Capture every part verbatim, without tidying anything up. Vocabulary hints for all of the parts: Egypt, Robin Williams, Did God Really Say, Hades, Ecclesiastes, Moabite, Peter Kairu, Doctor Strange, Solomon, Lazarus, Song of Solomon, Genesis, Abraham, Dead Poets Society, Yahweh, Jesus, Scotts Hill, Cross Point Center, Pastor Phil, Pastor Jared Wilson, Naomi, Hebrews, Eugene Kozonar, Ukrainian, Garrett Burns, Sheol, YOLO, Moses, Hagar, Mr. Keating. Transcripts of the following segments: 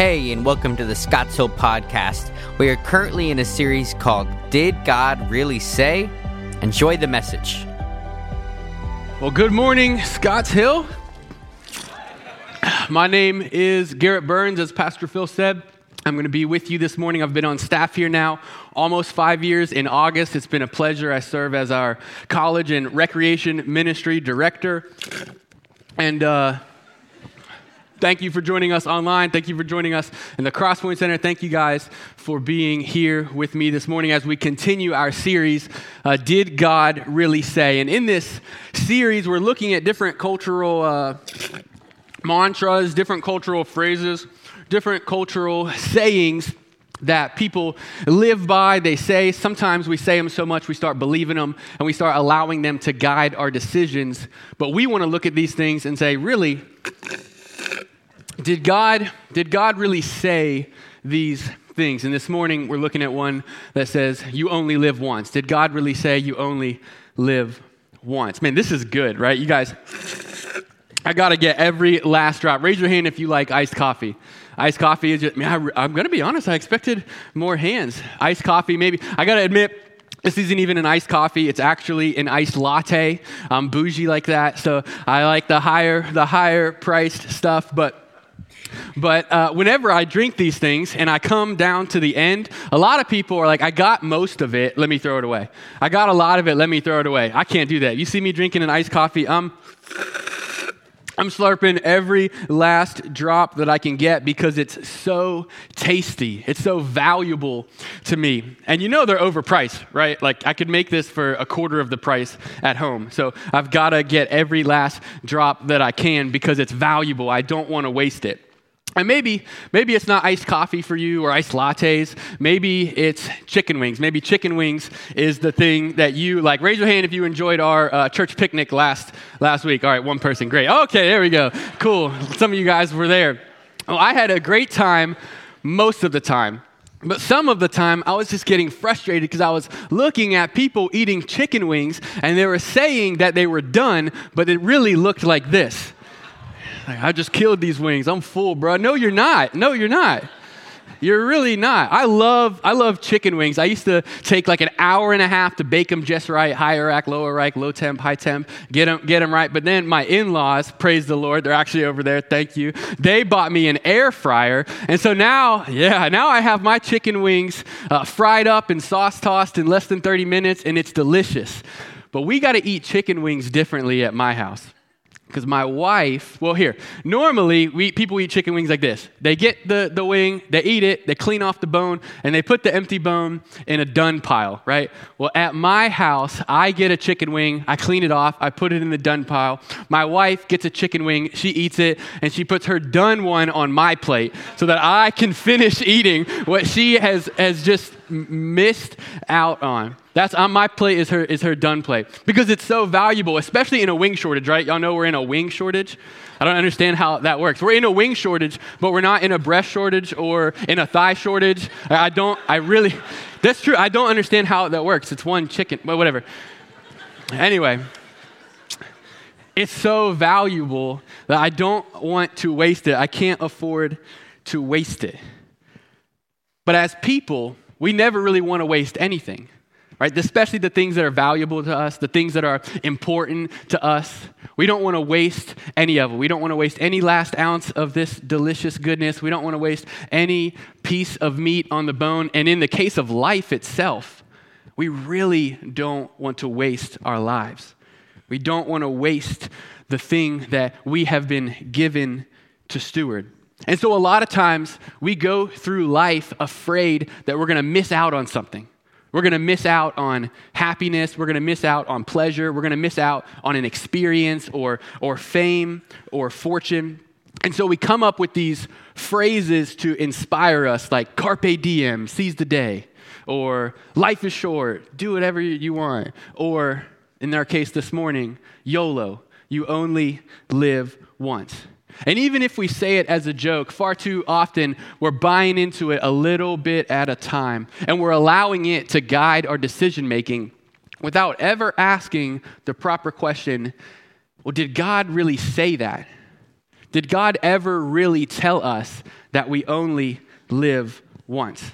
Hey, and welcome to the Scotts Hill Podcast. We are currently in a series called Did God Really Say? Enjoy the message. Well, good morning, Scotts Hill. My name is Garrett Burns, as Pastor Phil said. I'm going to be with you this morning. I've been on staff here now almost five years in August. It's been a pleasure. I serve as our college and recreation ministry director. And, uh... Thank you for joining us online. Thank you for joining us in the Cross Point Center. Thank you guys for being here with me this morning as we continue our series, uh, Did God Really Say? And in this series, we're looking at different cultural uh, mantras, different cultural phrases, different cultural sayings that people live by, they say. Sometimes we say them so much we start believing them and we start allowing them to guide our decisions. But we want to look at these things and say, really, Did God, did God really say these things? And this morning, we're looking at one that says, you only live once. Did God really say you only live once? Man, this is good, right? You guys, I got to get every last drop. Raise your hand if you like iced coffee. Iced coffee is just, man, I, I'm going to be honest, I expected more hands. Iced coffee, maybe. I got to admit, this isn't even an iced coffee. It's actually an iced latte. I'm bougie like that, so I like the higher, the higher priced stuff, but But uh, whenever I drink these things and I come down to the end, a lot of people are like, I got most of it, let me throw it away. I got a lot of it, let me throw it away. I can't do that. You see me drinking an iced coffee, I'm, I'm slurping every last drop that I can get because it's so tasty. It's so valuable to me. And you know they're overpriced, right? Like I could make this for a quarter of the price at home. So I've got to get every last drop that I can because it's valuable. I don't want to waste it. And maybe maybe it's not iced coffee for you or iced lattes. Maybe it's chicken wings. Maybe chicken wings is the thing that you like. Raise your hand if you enjoyed our uh, church picnic last last week. All right, one person. Great. Okay, there we go. Cool. Some of you guys were there. Well, I had a great time most of the time. But some of the time, I was just getting frustrated because I was looking at people eating chicken wings, and they were saying that they were done, but it really looked like this. I just killed these wings. I'm full, bro. No, you're not. No, you're not. You're really not. I love I love chicken wings. I used to take like an hour and a half to bake them just right, higher rack, lower rack, low temp, high temp, get them, get them right. But then my in-laws, praise the Lord, they're actually over there, thank you, they bought me an air fryer. And so now, yeah, now I have my chicken wings uh, fried up and sauce tossed in less than thirty minutes, and it's delicious. But we got to eat chicken wings differently at my house. Because my wife, well, here, normally we people eat chicken wings like this. They get the, the wing, they eat it, they clean off the bone, and they put the empty bone in a done pile, right? Well, at my house, I get a chicken wing, I clean it off, I put it in the done pile. My wife gets a chicken wing, she eats it, and she puts her done one on my plate so that I can finish eating what she has, has just missed out on. That's on my plate is her is her done plate because it's so valuable, especially in a wing shortage, right? Y'all know we're in a wing shortage. I don't understand how that works. We're in a wing shortage, but we're not in a breast shortage or in a thigh shortage. I don't, I really, that's true. I don't understand how that works. It's one chicken, but whatever. Anyway, it's so valuable that I don't want to waste it. I can't afford to waste it. But as people, we never really want to waste anything. Right? Especially the things that are valuable to us, the things that are important to us. We don't want to waste any of it. We don't want to waste any last ounce of this delicious goodness. We don't want to waste any piece of meat on the bone. And in the case of life itself, we really don't want to waste our lives. We don't want to waste the thing that we have been given to steward. And so a lot of times we go through life afraid that we're going to miss out on something. We're going to miss out on happiness. We're going to miss out on pleasure. We're going to miss out on an experience or or fame or fortune. And so we come up with these phrases to inspire us like carpe diem, seize the day, or life is short, do whatever you want, or in our case this morning, YOLO, you only live once. And even if we say it as a joke, far too often we're buying into it a little bit at a time, and we're allowing it to guide our decision-making without ever asking the proper question, well, did God really say that? Did God ever really tell us that we only live once?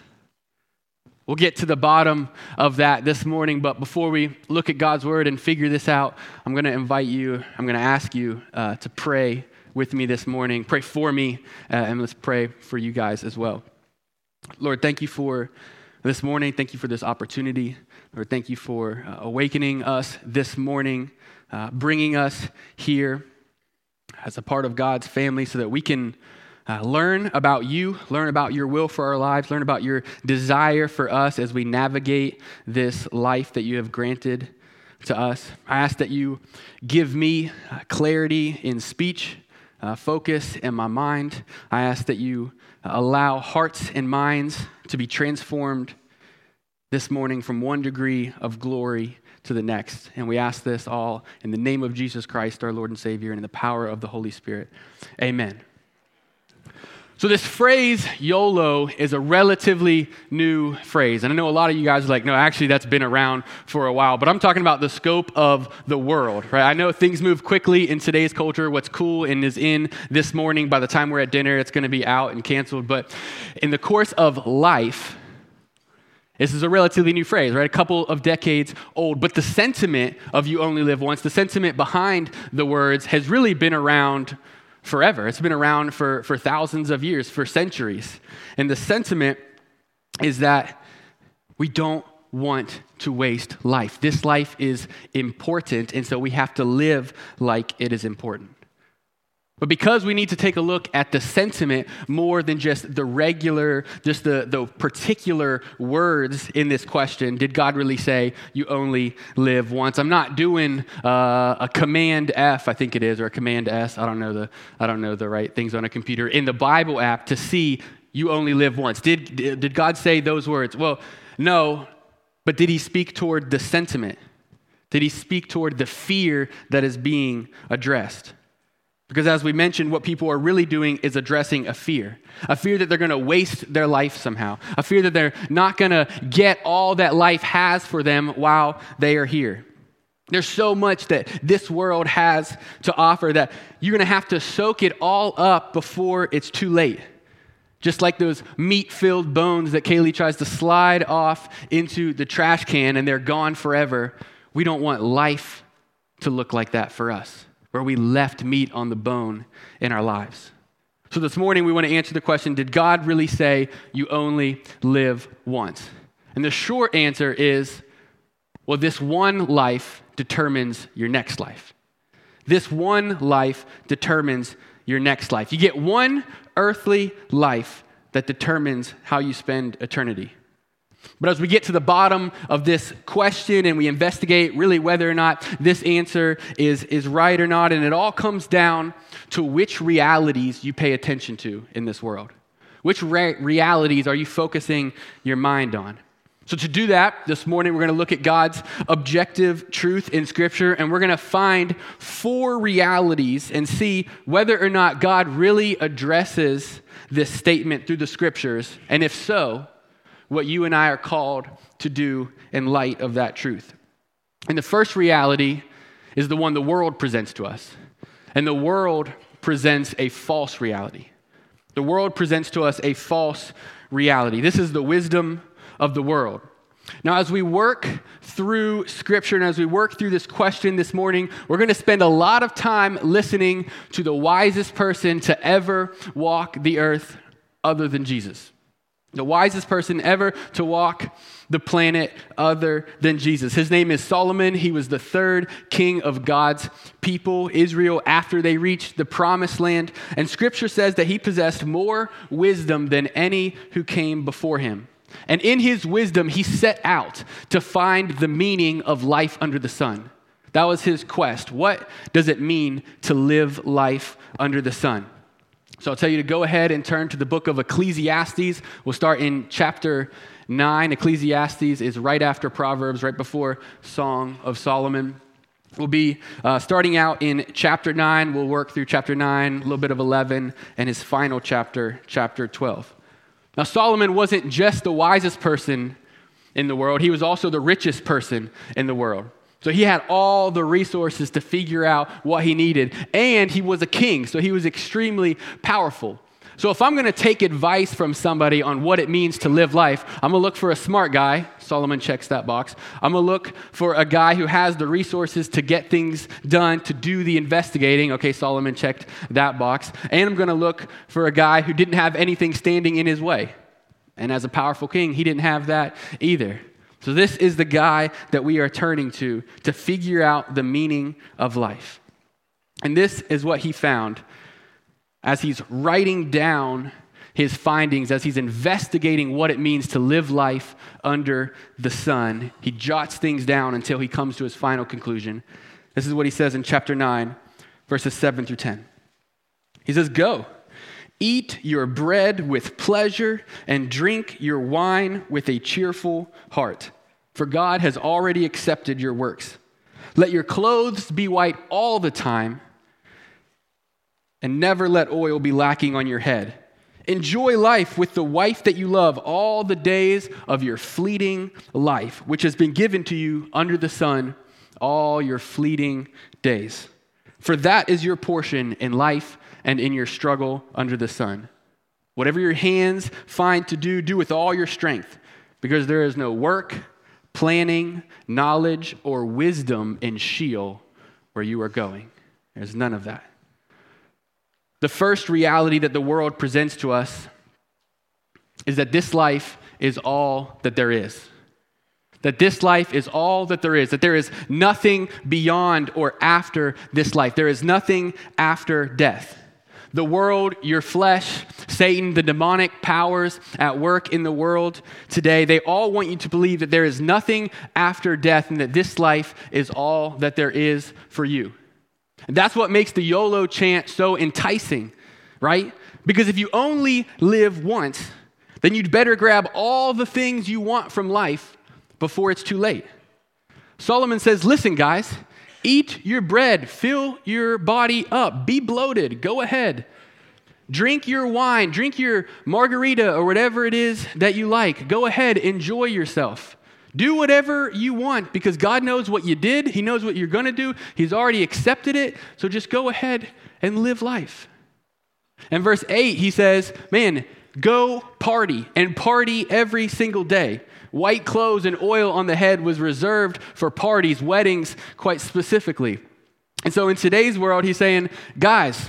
We'll get to the bottom of that this morning, but before we look at God's word and figure this out, I'm going to invite you, I'm going to ask you uh, to pray with me this morning. Pray for me, uh, and let's pray for you guys as well. Lord, thank you for this morning. Thank you for this opportunity. Lord, thank you for uh, awakening us this morning, uh, bringing us here as a part of God's family so that we can Uh, learn about you, learn about your will for our lives, learn about your desire for us as we navigate this life that you have granted to us. I ask that you give me uh, clarity in speech, uh, focus in my mind. I ask that you uh, allow hearts and minds to be transformed this morning from one degree of glory to the next. And we ask this all in the name of Jesus Christ, our Lord and Savior, and in the power of the Holy Spirit. Amen. So this phrase, YOLO, is a relatively new phrase. And I know a lot of you guys are like, no, actually that's been around for a while, but I'm talking about the scope of the world, right? I know things move quickly in today's culture. What's cool and is in this morning, by the time we're at dinner, it's going to be out and canceled. But in the course of life, this is a relatively new phrase, right? A couple of decades old. But the sentiment of you only live once, the sentiment behind the words has really been around forever. It's been around for, for thousands of years, for centuries. And the sentiment is that we don't want to waste life. This life is important, and so we have to live like it is important. But because we need to take a look at the sentiment more than just the regular, just the, the particular words in this question, did God really say you only live once? I'm not doing uh, a command F, I think it is, or a command S. I don't know the I don't know the right things on a computer in the Bible app to see you only live once. Did did God say those words? Well, no, but did he speak toward the sentiment? Did he speak toward the fear that is being addressed? Because as we mentioned, what people are really doing is addressing a fear, a fear that they're going to waste their life somehow, a fear that they're not going to get all that life has for them while they are here. There's so much that this world has to offer that you're going to have to soak it all up before it's too late. Just like those meat-filled bones that Kaylee tries to slide off into the trash can and they're gone forever. We don't want life to look like that for us, where we left meat on the bone in our lives. So this morning we want to answer the question, did God really say you only live once? And the short answer is, well, this one life determines your next life. This one life determines your next life. You get one earthly life that determines how you spend eternity. But as we get to the bottom of this question and we investigate really whether or not this answer is, is right or not, and it all comes down to which realities you pay attention to in this world. Which re- realities are you focusing your mind on? So to do that, this morning we're going to look at God's objective truth in Scripture, and we're going to find four realities and see whether or not God really addresses this statement through the Scriptures, and if so, what you and I are called to do in light of that truth. And the first reality is the one the world presents to us. And the world presents a false reality. The world presents to us a false reality. This is the wisdom of the world. Now, as we work through Scripture and as we work through this question this morning, we're going to spend a lot of time listening to the wisest person to ever walk the earth other than Jesus. The wisest person ever to walk the planet other than Jesus. His name is Solomon. He was the third king of God's people, Israel, after they reached the promised land. And Scripture says that he possessed more wisdom than any who came before him. And in his wisdom, he set out to find the meaning of life under the sun. That was his quest. What does it mean to live life under the sun? So I'll tell you to go ahead and turn to the book of Ecclesiastes. We'll start in chapter nine. Ecclesiastes is right after Proverbs, right before Song of Solomon. We'll be uh, starting out in chapter nine. We'll work through chapter nine, a little bit of eleven, and his final chapter, chapter twelve. Now, Solomon wasn't just the wisest person in the world. He was also the richest person in the world. So he had all the resources to figure out what he needed. And he was a king, so he was extremely powerful. So if I'm going to take advice from somebody on what it means to live life, I'm going to look for a smart guy. Solomon checks that box. I'm going to look for a guy who has the resources to get things done, to do the investigating. Okay, Solomon checked that box. And I'm going to look for a guy who didn't have anything standing in his way. And as a powerful king, he didn't have that either. So this is the guy that we are turning to to figure out the meaning of life. And this is what he found as he's writing down his findings, as he's investigating what it means to live life under the sun. He jots things down until he comes to his final conclusion. This is what he says in chapter nine, verses seven through ten. He says, "Go, eat your bread with pleasure and drink your wine with a cheerful heart, for God has already accepted your works. Let your clothes be white all the time, and never let oil be lacking on your head. Enjoy life with the wife that you love all the days of your fleeting life, which has been given to you under the sun all your fleeting days. For that is your portion in life and in your struggle under the sun. Whatever your hands find to do, do with all your strength, because there is no work, planning, knowledge, or wisdom in Sheol where you are going." There's none of that. The first reality that the world presents to us is that this life is all that there is. That this life is all that there is. That there is nothing beyond or after this life. There is nothing after death. The world, your flesh, Satan, the demonic powers at work in the world today, they all want you to believe that there is nothing after death and that this life is all that there is for you. And that's what makes the YOLO chant so enticing, right? Because if you only live once, then you'd better grab all the things you want from life before it's too late. Solomon says, listen, guys, eat your bread, fill your body up, be bloated, go ahead. Drink your wine, drink your margarita or whatever it is that you like. Go ahead, enjoy yourself. Do whatever you want because God knows what you did. He knows what you're going to do. He's already accepted it. So just go ahead and live life. And verse eight, he says, man, go party and party every single day. White clothes and oil on the head was reserved for parties, weddings, quite specifically. And so in today's world, he's saying, guys,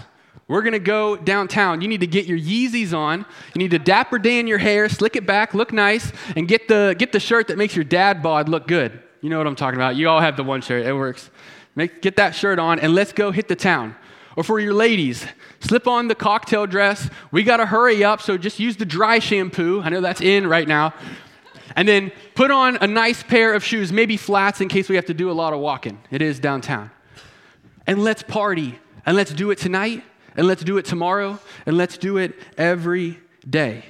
we're going to go downtown. You need to get your Yeezys on. You need to Dapper Dan your hair, slick it back, look nice, and get the get the shirt that makes your dad bod look good. You know what I'm talking about. You all have the one shirt. It works. Make, get that shirt on, and let's go hit the town. Or for your ladies, slip on the cocktail dress. We got to hurry up, so just use the dry shampoo. I know that's in right now. And then put on a nice pair of shoes, maybe flats in case we have to do a lot of walking. It is downtown. And let's party, and let's do it tonight. And let's do it tomorrow, and let's do it every day.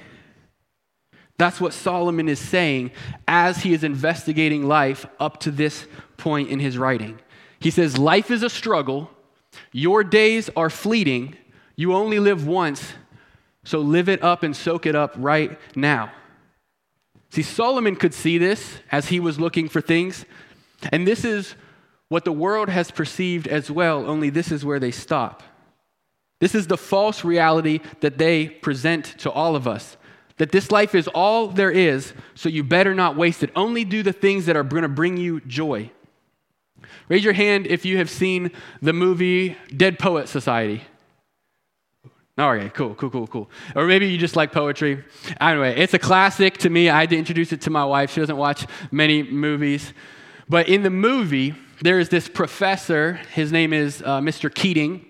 That's what Solomon is saying as he is investigating life up to this point in his writing. He says, life is a struggle. Your days are fleeting. You only live once, so live it up and soak it up right now. See, Solomon could see this as he was looking for things, and this is what the world has perceived as well, only this is where they stop. This is the false reality that they present to all of us, that this life is all there is, so you better not waste it. Only do the things that are going to bring you joy. Raise your hand if you have seen the movie Dead Poets Society. All right, cool, cool, cool, cool. Or maybe you just like poetry. Anyway, it's a classic to me. I had to introduce it to my wife. She doesn't watch many movies. But in the movie, there is this professor. His name is uh, Mister Keating,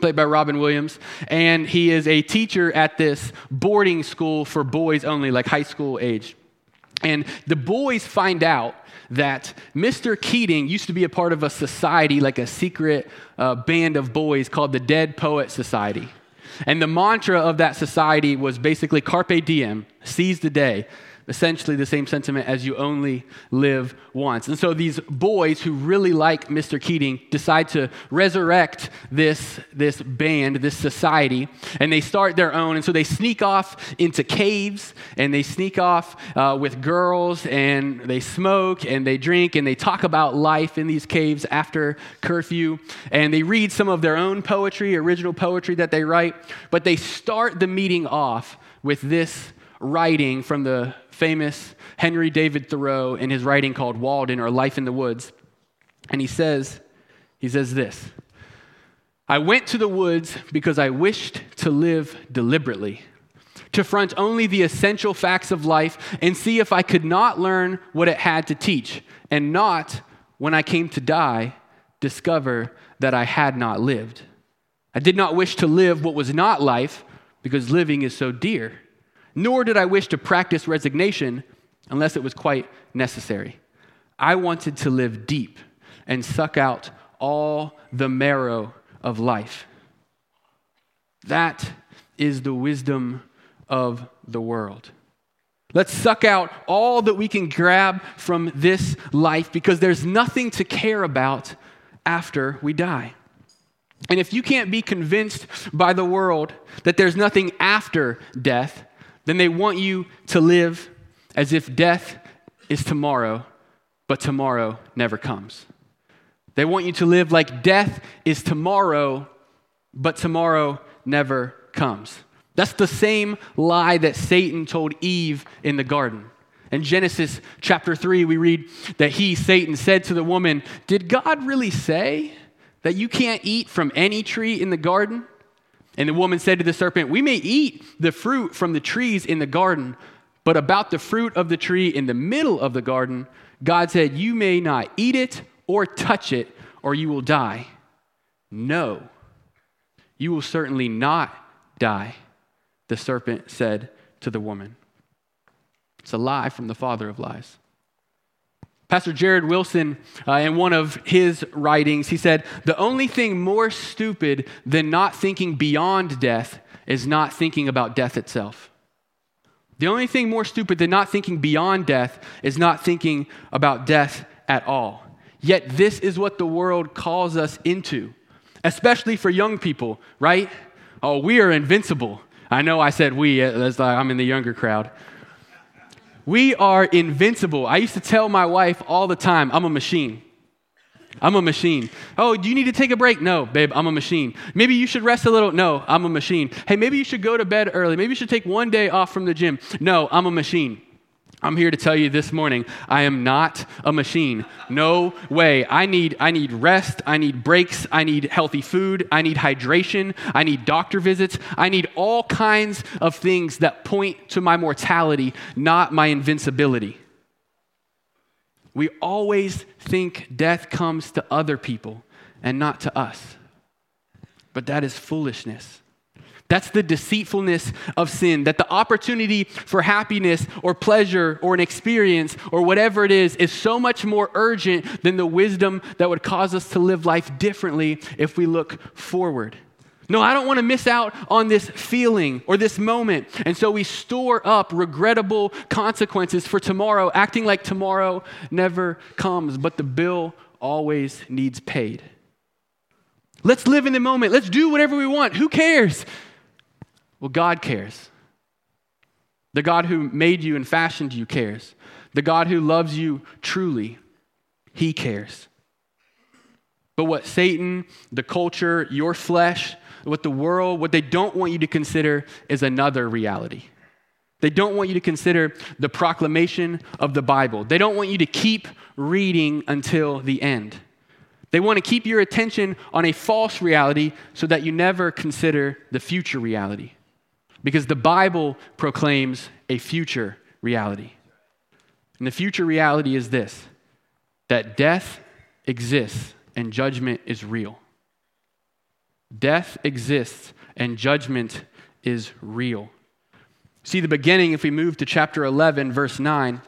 played by Robin Williams, and he is a teacher at this boarding school for boys only, like high school age. And the boys find out that Mister Keating used to be a part of a society, like a secret uh, band of boys called the Dead Poets Society. And the mantra of that society was basically carpe diem, seize the day. essentially the same sentiment as you only live once. And so these boys who really like Mister Keating decide to resurrect this, this band, this society, and they start their own. And so they sneak off into caves, and they sneak off uh, with girls, and they smoke, and they drink, and they talk about life in these caves after curfew. And they read some of their own poetry, original poetry that they write, but they start the meeting off with this writing from the famous Henry David Thoreau in his writing called Walden, or Life in the Woods. And he says, he says this, "I went to the woods because I wished to live deliberately, to front only the essential facts of life and see if I could not learn what it had to teach, and not, when I came to die, discover that I had not lived. I did not wish to live what was not life, because living is so dear. Nor did I wish to practice resignation unless it was quite necessary. I wanted to live deep and suck out all the marrow of life." That is the wisdom of the world. Let's suck out all that we can grab from this life, because there's nothing to care about after we die. And if you can't be convinced by the world that there's nothing after death, then they want you to live as if death is tomorrow, but tomorrow never comes. They want you to live like death is tomorrow, but tomorrow never comes. That's the same lie that Satan told Eve in the garden. In Genesis chapter three, we read that he, Satan, said to the woman, "Did God really say that you can't eat from any tree in the garden?" And the woman said to the serpent, "We may eat the fruit from the trees in the garden, but about the fruit of the tree in the middle of the garden, God said, you may not eat it or touch it, or you will die. No, you will certainly not die," the serpent said to the woman. It's a lie from the father of lies. Pastor Jared Wilson, uh, in one of his writings, he said, "The only thing more stupid than not thinking beyond death is not thinking about death itself." The only thing more stupid than not thinking beyond death is not thinking about death at all. Yet this is what the world calls us into, especially for young people, right? "Oh, we are invincible." I know I said we, as I'm in the younger crowd. We are invincible. I used to tell my wife all the time, "I'm a machine. I'm a machine. Oh, do you need to take a break? No, babe, I'm a machine. Maybe you should rest a little. No, I'm a machine. Hey, maybe you should go to bed early. Maybe you should take one day off from the gym. No, I'm a machine." I'm here to tell you this morning, I am not a machine. No way. I need I need rest. I need breaks. I need healthy food. I need hydration. I need doctor visits. I need all kinds of things that point to my mortality, not my invincibility. We always think death comes to other people and not to us. But that is foolishness. That's the deceitfulness of sin, that the opportunity for happiness or pleasure or an experience or whatever it is is so much more urgent than the wisdom that would cause us to live life differently if we look forward. No, I don't want to miss out on this feeling or this moment. And so we store up regrettable consequences for tomorrow, acting like tomorrow never comes, but the bill always needs paid. Let's live in the moment. Let's do whatever we want. Who cares? Well, God cares. The God who made you and fashioned you cares. The God who loves you truly, he cares. But what Satan, the culture, your flesh, what the world, what they don't want you to consider is another reality. They don't want you to consider the proclamation of the Bible. They don't want you to keep reading until the end. They want to keep your attention on a false reality so that you never consider the future reality, because the Bible proclaims a future reality. And the future reality is this, that death exists and judgment is real. Death exists and judgment is real. See the beginning, if we move to chapter eleven, verse nine,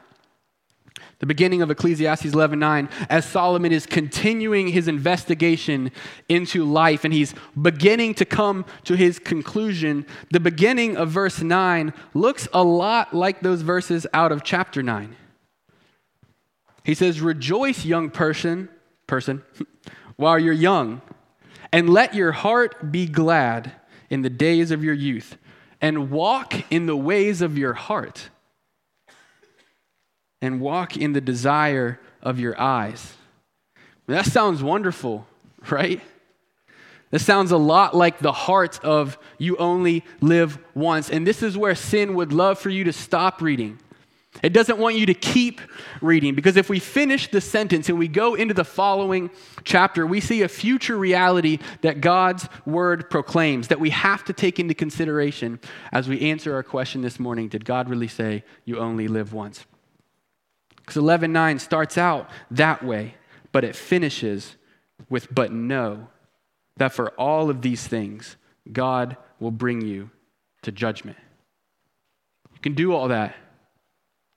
the beginning of Ecclesiastes eleven nine, as Solomon is continuing his investigation into life and he's beginning to come to his conclusion, the beginning of verse nine looks a lot like those verses out of chapter nine. He says, rejoice, young person, person, while you're young, and let your heart be glad in the days of your youth, and walk in the ways of your heart, and walk in the desire of your eyes. That sounds wonderful, right? This sounds a lot like the heart of you only live once. And this is where sin would love for you to stop reading. It doesn't want you to keep reading, because if we finish the sentence and we go into the following chapter, we see a future reality that God's word proclaims that we have to take into consideration as we answer our question this morning: did God really say you only live once? Because eleven nine starts out that way, but it finishes with, but know that for all of these things, God will bring you to judgment. You can do all that,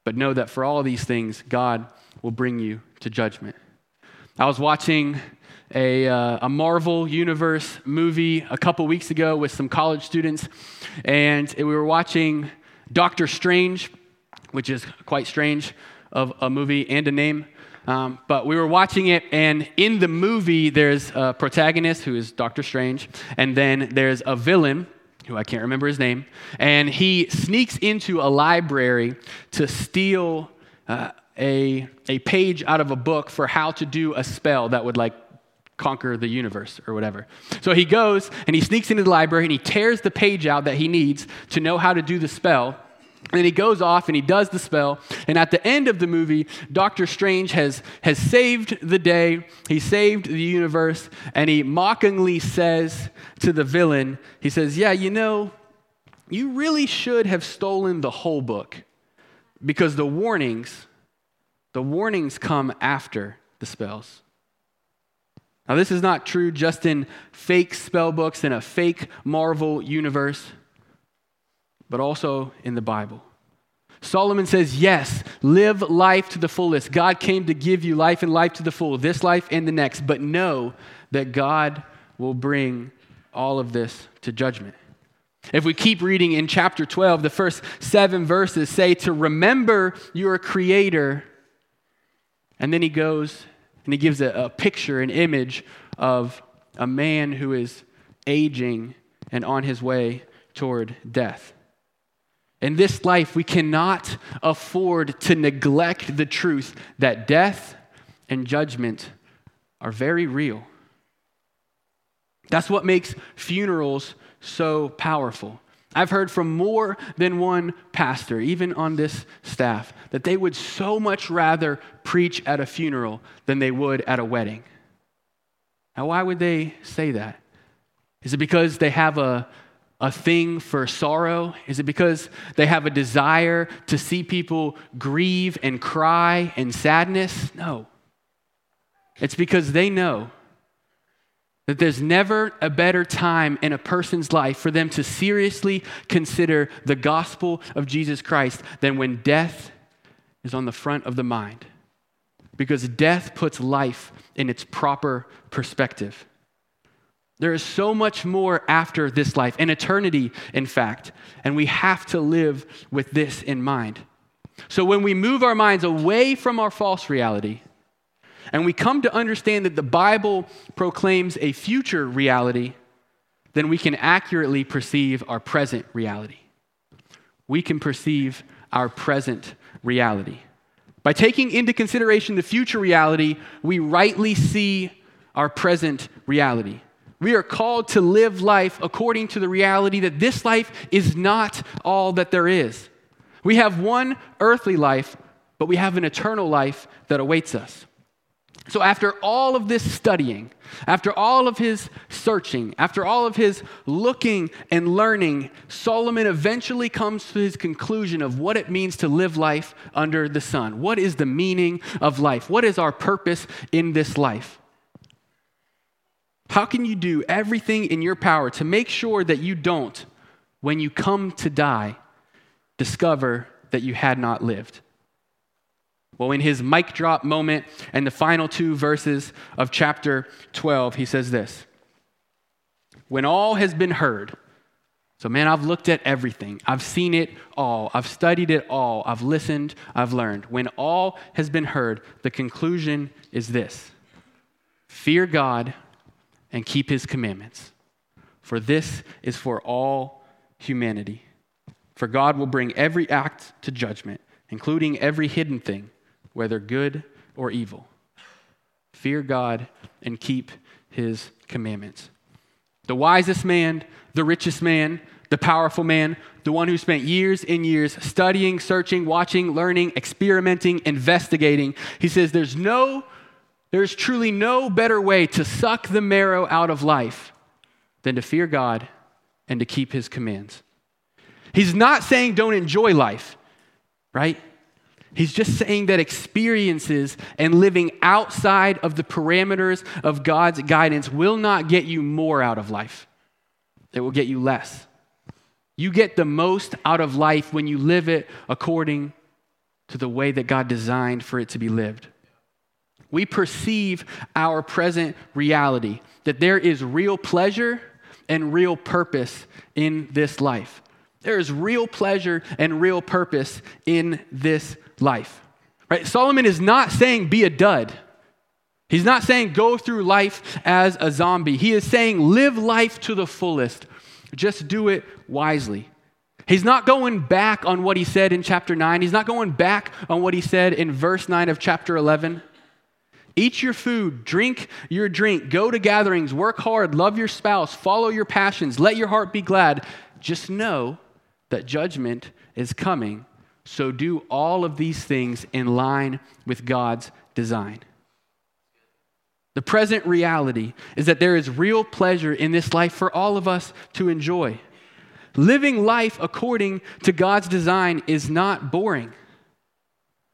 but know that for all these things, God will bring you to judgment. I was watching a, uh, a Marvel Universe movie a couple weeks ago with some college students, and we were watching Doctor Strange, which is quite strange of a movie and a name, um, but we were watching it, and in the movie, there's a protagonist who is Doctor Strange, and then there's a villain who I can't remember his name, and he sneaks into a library to steal uh, a a page out of a book for how to do a spell that would like conquer the universe or whatever. So he goes, and he sneaks into the library, and he tears the page out that he needs to know how to do the spell. And then he goes off and he does the spell. And at the end of the movie, Doctor Strange has has saved the day. He saved the universe. And he mockingly says to the villain, he says, yeah, you know, you really should have stolen the whole book, because the warnings, the warnings come after the spells. Now, this is not true just in fake spell books and a fake Marvel universe, but also in the Bible. Solomon says, yes, live life to the fullest. God came to give you life and life to the full, this life and the next, but know that God will bring all of this to judgment. If we keep reading in chapter twelve, the first seven verses say to remember your Creator, and then he goes and he gives a, a picture, an image of a man who is aging and on his way toward death. In this life, we cannot afford to neglect the truth that death and judgment are very real. That's what makes funerals so powerful. I've heard from more than one pastor, even on this staff, that they would so much rather preach at a funeral than they would at a wedding. Now, why would they say that? Is it because they have a a thing for sorrow? Is it because they have a desire to see people grieve and cry and sadness? No. It's because they know that there's never a better time in a person's life for them to seriously consider the gospel of Jesus Christ than when death is on the front of the mind. Because death puts life in its proper perspective. There is so much more after this life, an eternity, in fact, and we have to live with this in mind. So when we move our minds away from our false reality and we come to understand that the Bible proclaims a future reality, then we can accurately perceive our present reality. We can perceive our present reality. By taking into consideration the future reality, we rightly see our present reality. We are called to live life according to the reality that this life is not all that there is. We have one earthly life, but we have an eternal life that awaits us. So after all of this studying, after all of his searching, after all of his looking and learning, Solomon eventually comes to his conclusion of what it means to live life under the sun. What is the meaning of life? What is our purpose in this life? How can you do everything in your power to make sure that you don't, when you come to die, discover that you had not lived? Well, in his mic drop moment and the final two verses of chapter twelve, he says this. When all has been heard, so man, I've looked at everything. I've seen it all. I've studied it all. I've listened. I've learned. When all has been heard, the conclusion is this. Fear God and keep his commandments, for this is for all humanity. For God will bring every act to judgment, including every hidden thing, whether good or evil. Fear God and keep his commandments. The wisest man, the richest man, the powerful man, the one who spent years and years studying, searching, watching, learning, experimenting, investigating. He says there's no, there's truly no better way to suck the marrow out of life than to fear God and to keep his commands. He's not saying don't enjoy life, right? He's just saying that experiences and living outside of the parameters of God's guidance will not get you more out of life. It will get you less. You get the most out of life when you live it according to the way that God designed for it to be lived. We perceive our present reality, that there is real pleasure and real purpose in this life. There is real pleasure and real purpose in this life, right? Solomon is not saying be a dud. He's not saying go through life as a zombie. He is saying live life to the fullest. Just do it wisely. He's not going back on what he said in chapter nine. He's not going back on what he said in verse nine of chapter eleven. Eat your food, drink your drink, go to gatherings, work hard, love your spouse, follow your passions, let your heart be glad. Just know that judgment is coming, so do all of these things in line with God's design. The present reality is that there is real pleasure in this life for all of us to enjoy. Living life according to God's design is not boring,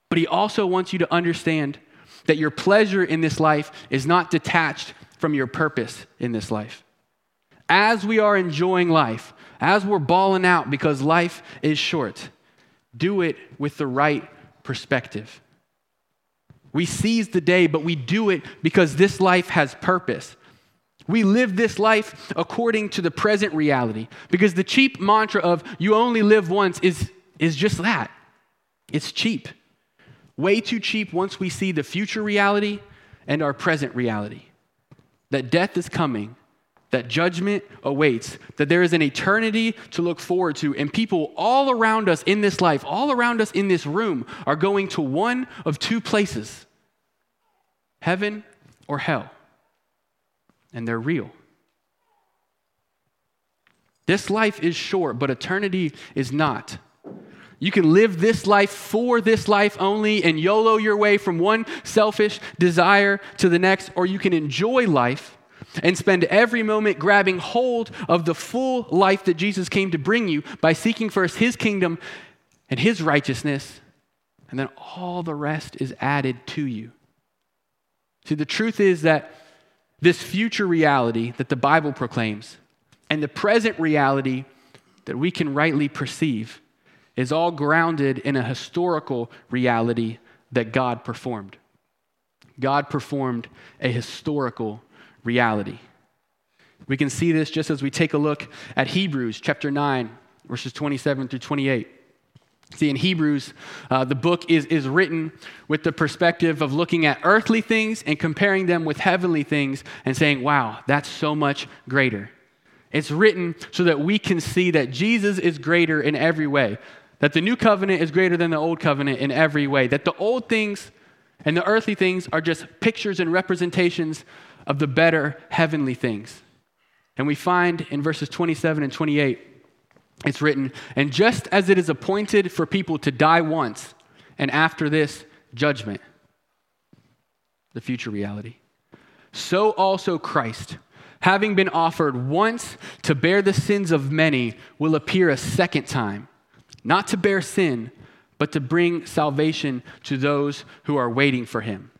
but he also wants you to understand that your pleasure in this life is not detached from your purpose in this life. As we are enjoying life, as we're balling out because life is short, do it with the right perspective. We seize the day, but we do it because this life has purpose. We live this life according to the present reality because the cheap mantra of you only live once is, is just that. It's cheap. Way too cheap once we see the future reality and our present reality. That death is coming, that judgment awaits, that there is an eternity to look forward to, and people all around us in this life, all around us in this room, are going to one of two places, heaven or hell, and they're real. This life is short, but eternity is not. You can live this life for this life only and YOLO your way from one selfish desire to the next, or you can enjoy life and spend every moment grabbing hold of the full life that Jesus came to bring you by seeking first his kingdom and his righteousness, and then all the rest is added to you. See, the truth is that this future reality that the Bible proclaims and the present reality that we can rightly perceive is all grounded in a historical reality that God performed. God performed a historical reality. We can see this just as we take a look at Hebrews chapter nine, verses twenty-seven through twenty-eight. See, in Hebrews, uh, the book is, is written with the perspective of looking at earthly things and comparing them with heavenly things and saying, wow, that's so much greater. It's written so that we can see that Jesus is greater in every way, that the new covenant is greater than the old covenant in every way, that the old things and the earthly things are just pictures and representations of the better heavenly things. And we find in verses twenty-seven and twenty-eight, it's written, and just as it is appointed for people to die once, and after this, judgment, the future reality, so also Christ, having been offered once to bear the sins of many, will appear a second time, not to bear sin, but to bring salvation to those who are waiting for him.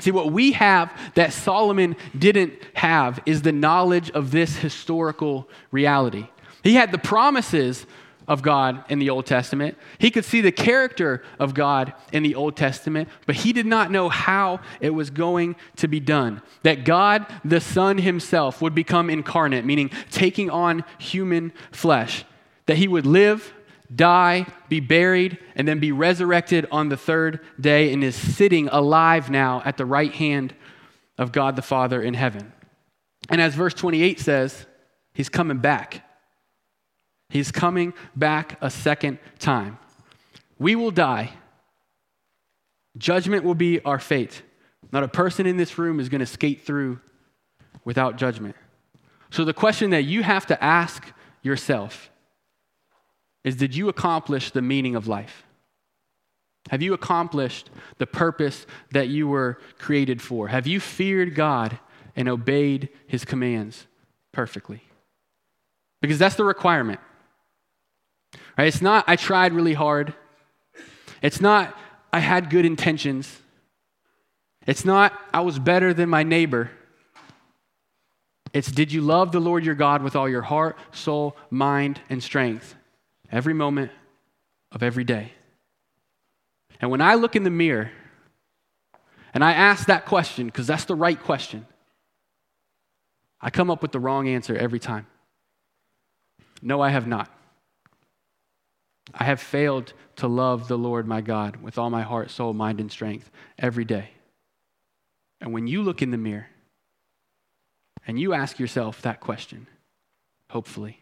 See, what we have that Solomon didn't have is the knowledge of this historical reality. He had the promises of God in the Old Testament. He could see the character of God in the Old Testament, but he did not know how it was going to be done. That God, the Son himself, would become incarnate, meaning taking on human flesh. That he would live, die, be buried, and then be resurrected on the third day and is sitting alive now at the right hand of God the Father in heaven. And as verse twenty-eight says, he's coming back. He's coming back a second time. We will die. Judgment will be our fate. Not a person in this room is going to skate through without judgment. So the question that you have to ask yourself is, did you accomplish the meaning of life? Have you accomplished the purpose that you were created for? Have you feared God and obeyed his commands perfectly? Because that's the requirement. Right? It's not, I tried really hard. It's not, I had good intentions. It's not, I was better than my neighbor. It's, did you love the Lord your God with all your heart, soul, mind, and strength? Every moment of every day. And when I look in the mirror and I ask that question, because that's the right question, I come up with the wrong answer every time. No, I have not. I have failed to love the Lord my God with all my heart, soul, mind, and strength every day. And when you look in the mirror and you ask yourself that question, hopefully,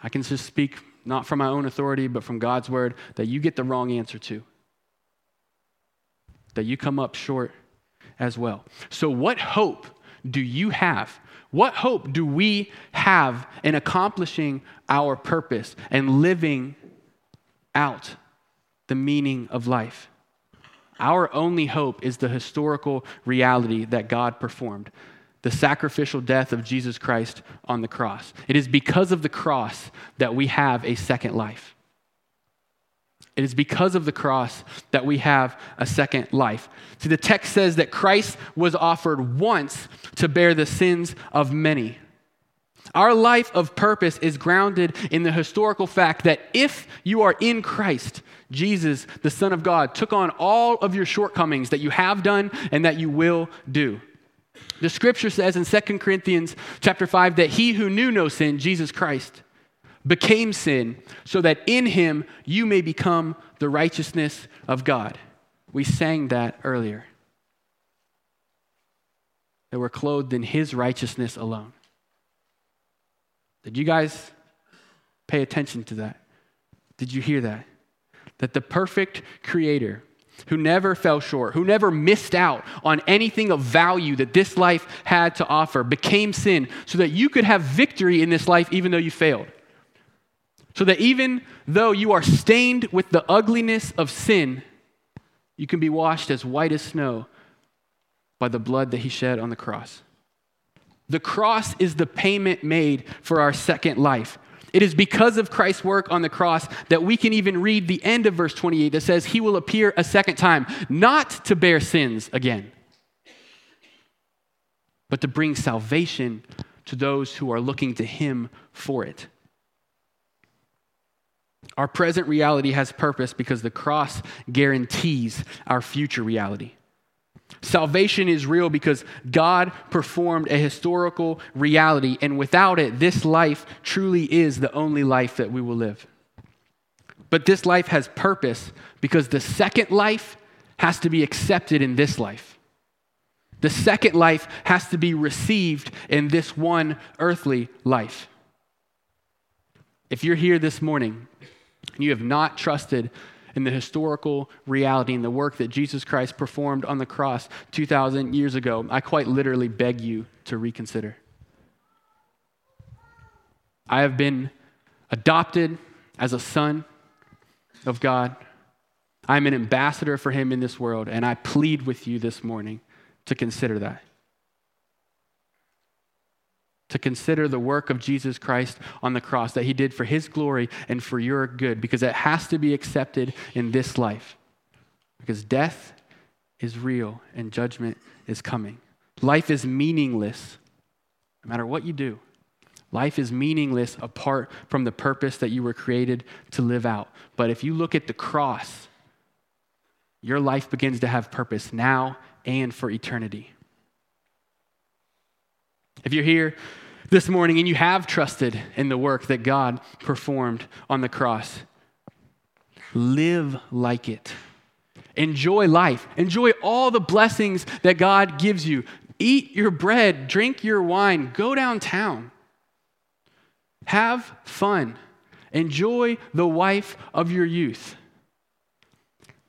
I can just speak not from my own authority, but from God's word, that you get the wrong answer to. That you come up short as well. So what hope do you have? What hope do we have in accomplishing our purpose and living out the meaning of life? Our only hope is the historical reality that God performed. The sacrificial death of Jesus Christ on the cross. It is because of the cross that we have a second life. It is because of the cross that we have a second life. See, the text says that Christ was offered once to bear the sins of many. Our life of purpose is grounded in the historical fact that if you are in Christ, Jesus, the Son of God, took on all of your shortcomings that you have done and that you will do. The scripture says in Second Corinthians chapter five that he who knew no sin, Jesus Christ, became sin so that in him you may become the righteousness of God. We sang that earlier. That we're clothed in his righteousness alone. Did you guys pay attention to that? Did you hear that? That the perfect creator who never fell short, who never missed out on anything of value that this life had to offer, became sin so that you could have victory in this life even though you failed. So that even though you are stained with the ugliness of sin, you can be washed as white as snow by the blood that he shed on the cross. The cross is the payment made for our second life. It is because of Christ's work on the cross that we can even read the end of verse twenty-eight that says he will appear a second time, not to bear sins again, but to bring salvation to those who are looking to him for it. Our present reality has purpose because the cross guarantees our future reality. Salvation is real because God performed a historical reality, and without it, this life truly is the only life that we will live. But this life has purpose because the second life has to be accepted in this life. The second life has to be received in this one earthly life. If you're here this morning and you have not trusted in the historical reality and the work that Jesus Christ performed on the cross two thousand years ago, I quite literally beg you to reconsider. I have been adopted as a son of God. I'm an ambassador for him in this world, and I plead with you this morning to consider that. To consider the work of Jesus Christ on the cross that he did for his glory and for your good, because it has to be accepted in this life. Because death is real and judgment is coming. Life is meaningless, no matter what you do, Life is meaningless apart from the purpose that you were created to live out. But if you look at the cross, your life begins to have purpose now and for eternity. If you're here this morning and you have trusted in the work that God performed on the cross, live like it. Enjoy life. Enjoy all the blessings that God gives you. Eat your bread, drink your wine, go downtown. Have fun. Enjoy the wife of your youth.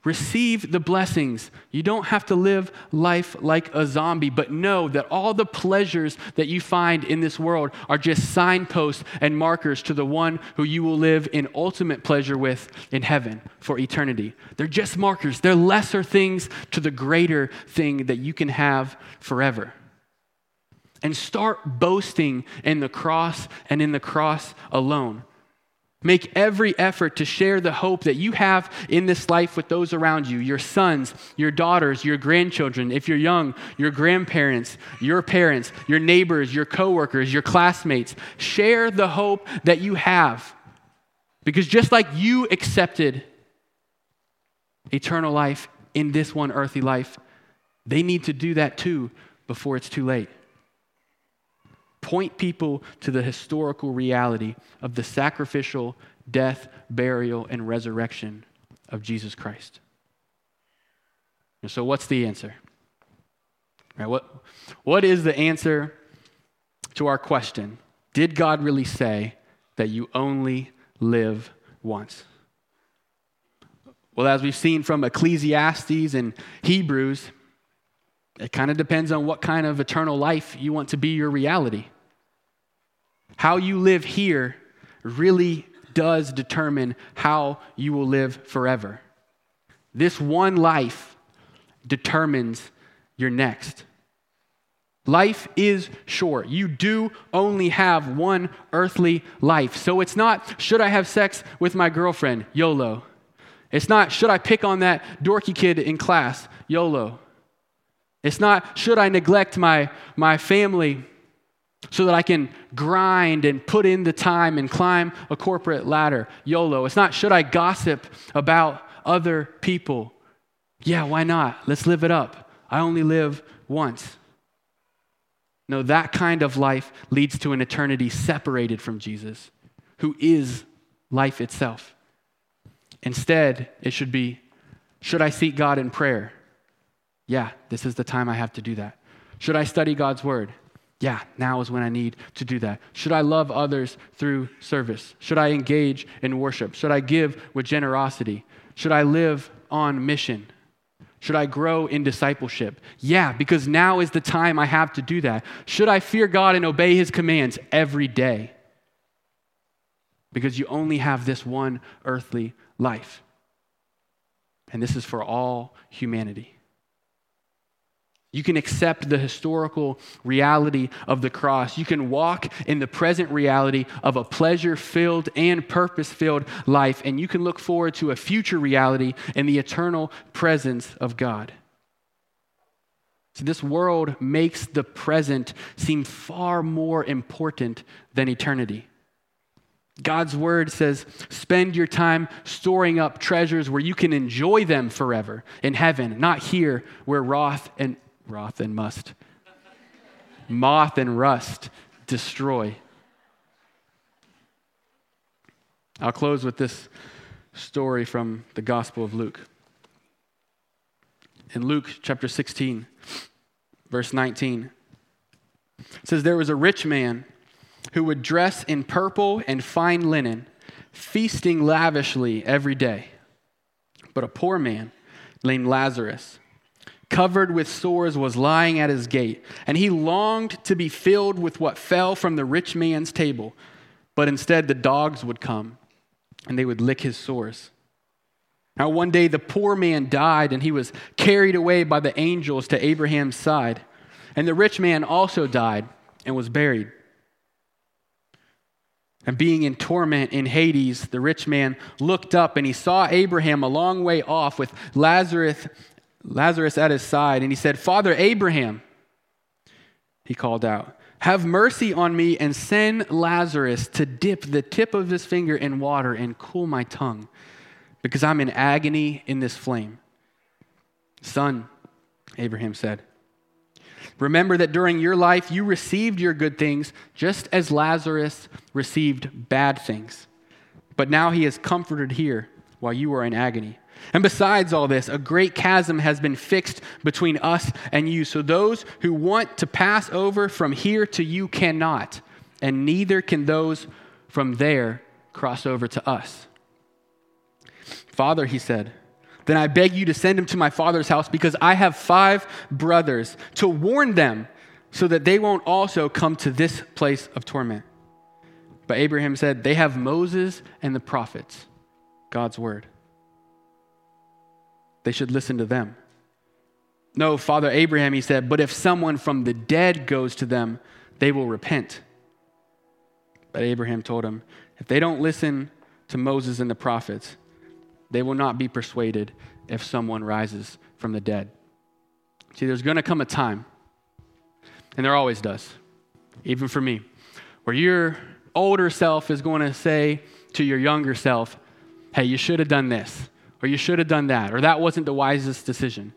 Receive the blessings. You don't have to live life like a zombie, but know that all the pleasures that you find in this world are just signposts and markers to the one who you will live in ultimate pleasure with in heaven for eternity. They're just markers. They're lesser things to the greater thing that you can have forever. And start boasting in the cross and in the cross alone. Make every effort to share the hope that you have in this life with those around you, your sons, your daughters, your grandchildren, if you're young, your grandparents, your parents, your neighbors, your coworkers, your classmates. Share the hope that you have. Because just like you accepted eternal life in this one earthly life, they need to do that too before it's too late. Point people to the historical reality of the sacrificial death, burial, and resurrection of Jesus Christ. And so what's the answer? Right, what, what is the answer to our question? Did God really say that you only live once? Well, as we've seen from Ecclesiastes and Hebrews, it kind of depends on what kind of eternal life you want to be your reality. How you live here really does determine how you will live forever. This one life determines your next. Life is short. You do only have one earthly life. So it's not, should I have sex with my girlfriend? YOLO. It's not, should I pick on that dorky kid in class? YOLO. It's not, should I neglect my, my family so that I can grind and put in the time and climb a corporate ladder? YOLO. It's not, should I gossip about other people? Yeah, why not? Let's live it up. I only live once. No, that kind of life leads to an eternity separated from Jesus, who is life itself. Instead, it should be, should I seek God in prayer? Yeah, this is the time I have to do that. Should I study God's word? Yeah, now is when I need to do that. Should I love others through service? Should I engage in worship? Should I give with generosity? Should I live on mission? Should I grow in discipleship? Yeah, because now is the time I have to do that. Should I fear God and obey his commands every day? Because you only have this one earthly life. And this is for all humanity. You can accept the historical reality of the cross. You can walk in the present reality of a pleasure-filled and purpose-filled life, and you can look forward to a future reality in the eternal presence of God. See, this world makes the present seem far more important than eternity. God's word says, spend your time storing up treasures where you can enjoy them forever in heaven, not here where wrath and Wrath and must. Moth and rust destroy. I'll close with this story from the Gospel of Luke. In Luke chapter sixteen, verse nineteen, it says, there was a rich man who would dress in purple and fine linen, feasting lavishly every day. But a poor man named Lazarus, covered with sores, was lying at his gate, and he longed to be filled with what fell from the rich man's table. But instead, the dogs would come, and they would lick his sores. Now, one day, the poor man died, and he was carried away by the angels to Abraham's side. And the rich man also died and was buried. And being in torment in Hades, the rich man looked up, and he saw Abraham a long way off with Lazarus Lazarus at his side, and he said, Father Abraham, he called out, Have mercy on me and send Lazarus to dip the tip of his finger in water and cool my tongue, because I'm in agony in this flame. Son, Abraham said, remember that during your life you received your good things just as Lazarus received bad things. But now he is comforted here while you are in agony. And besides all this, a great chasm has been fixed between us and you. So those who want to pass over from here to you cannot, and neither can those from there cross over to us. Father, he said, then I beg you to send him to my father's house, because I have five brothers, to warn them so that they won't also come to this place of torment. But Abraham said, they have Moses and the prophets, God's word. They should listen to them. No, Father Abraham, he said, but if someone from the dead goes to them, they will repent. But Abraham told him, if they don't listen to Moses and the prophets, they will not be persuaded if someone rises from the dead. See, there's going to come a time, and there always does, even for me, where your older self is going to say to your younger self, hey, you should have done this, or you should have done that, or that wasn't the wisest decision.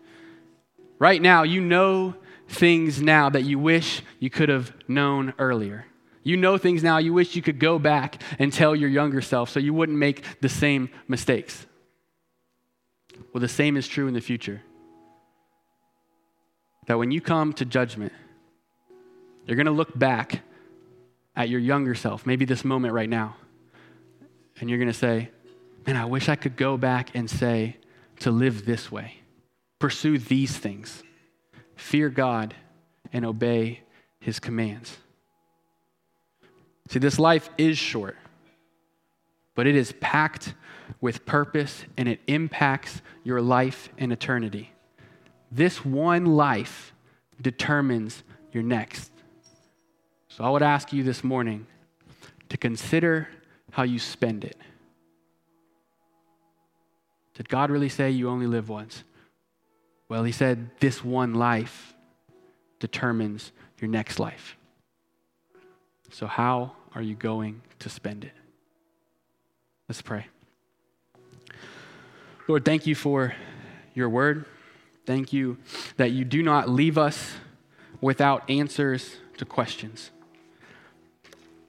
Right now, you know things now that you wish you could have known earlier. You know things now you wish you could go back and tell your younger self so you wouldn't make the same mistakes. Well, the same is true in the future. That when you come to judgment, you're going to look back at your younger self, maybe this moment right now, and you're going to say, man, I wish I could go back and say to live this way, pursue these things, fear God, and obey his commands. See, this life is short, but it is packed with purpose, and it impacts your life in eternity. This one life determines your next. So I would ask you this morning to consider how you spend it. Did God really say you only live once? Well, he said this one life determines your next life. So how are you going to spend it? Let's pray. Lord, thank you for your word. Thank you that you do not leave us without answers to questions.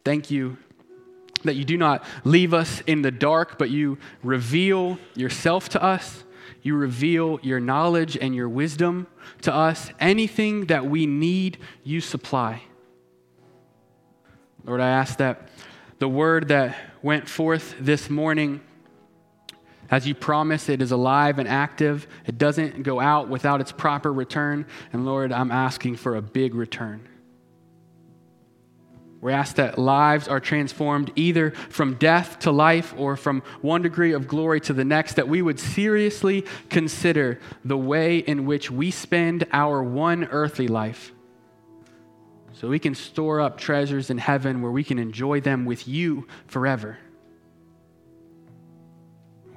Thank you that you do not leave us in the dark, but you reveal yourself to us. You reveal your knowledge and your wisdom to us. Anything that we need, you supply. Lord, I ask that the word that went forth this morning, as you promise, it is alive and active. It doesn't go out without its proper return. And Lord, I'm asking for a big return. We ask that lives are transformed either from death to life or from one degree of glory to the next, that we would seriously consider the way in which we spend our one earthly life so we can store up treasures in heaven where we can enjoy them with you forever.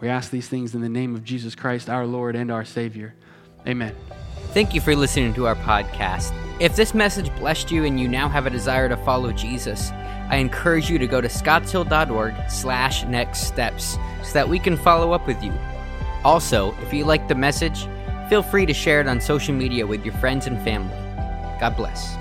We ask these things in the name of Jesus Christ, our Lord and our Savior. Amen. Thank you for listening to our podcast. If this message blessed you and you now have a desire to follow Jesus, I encourage you to go to scotts hill dot org slash next steps so that we can follow up with you. Also, if you liked the message, feel free to share it on social media with your friends and family. God bless.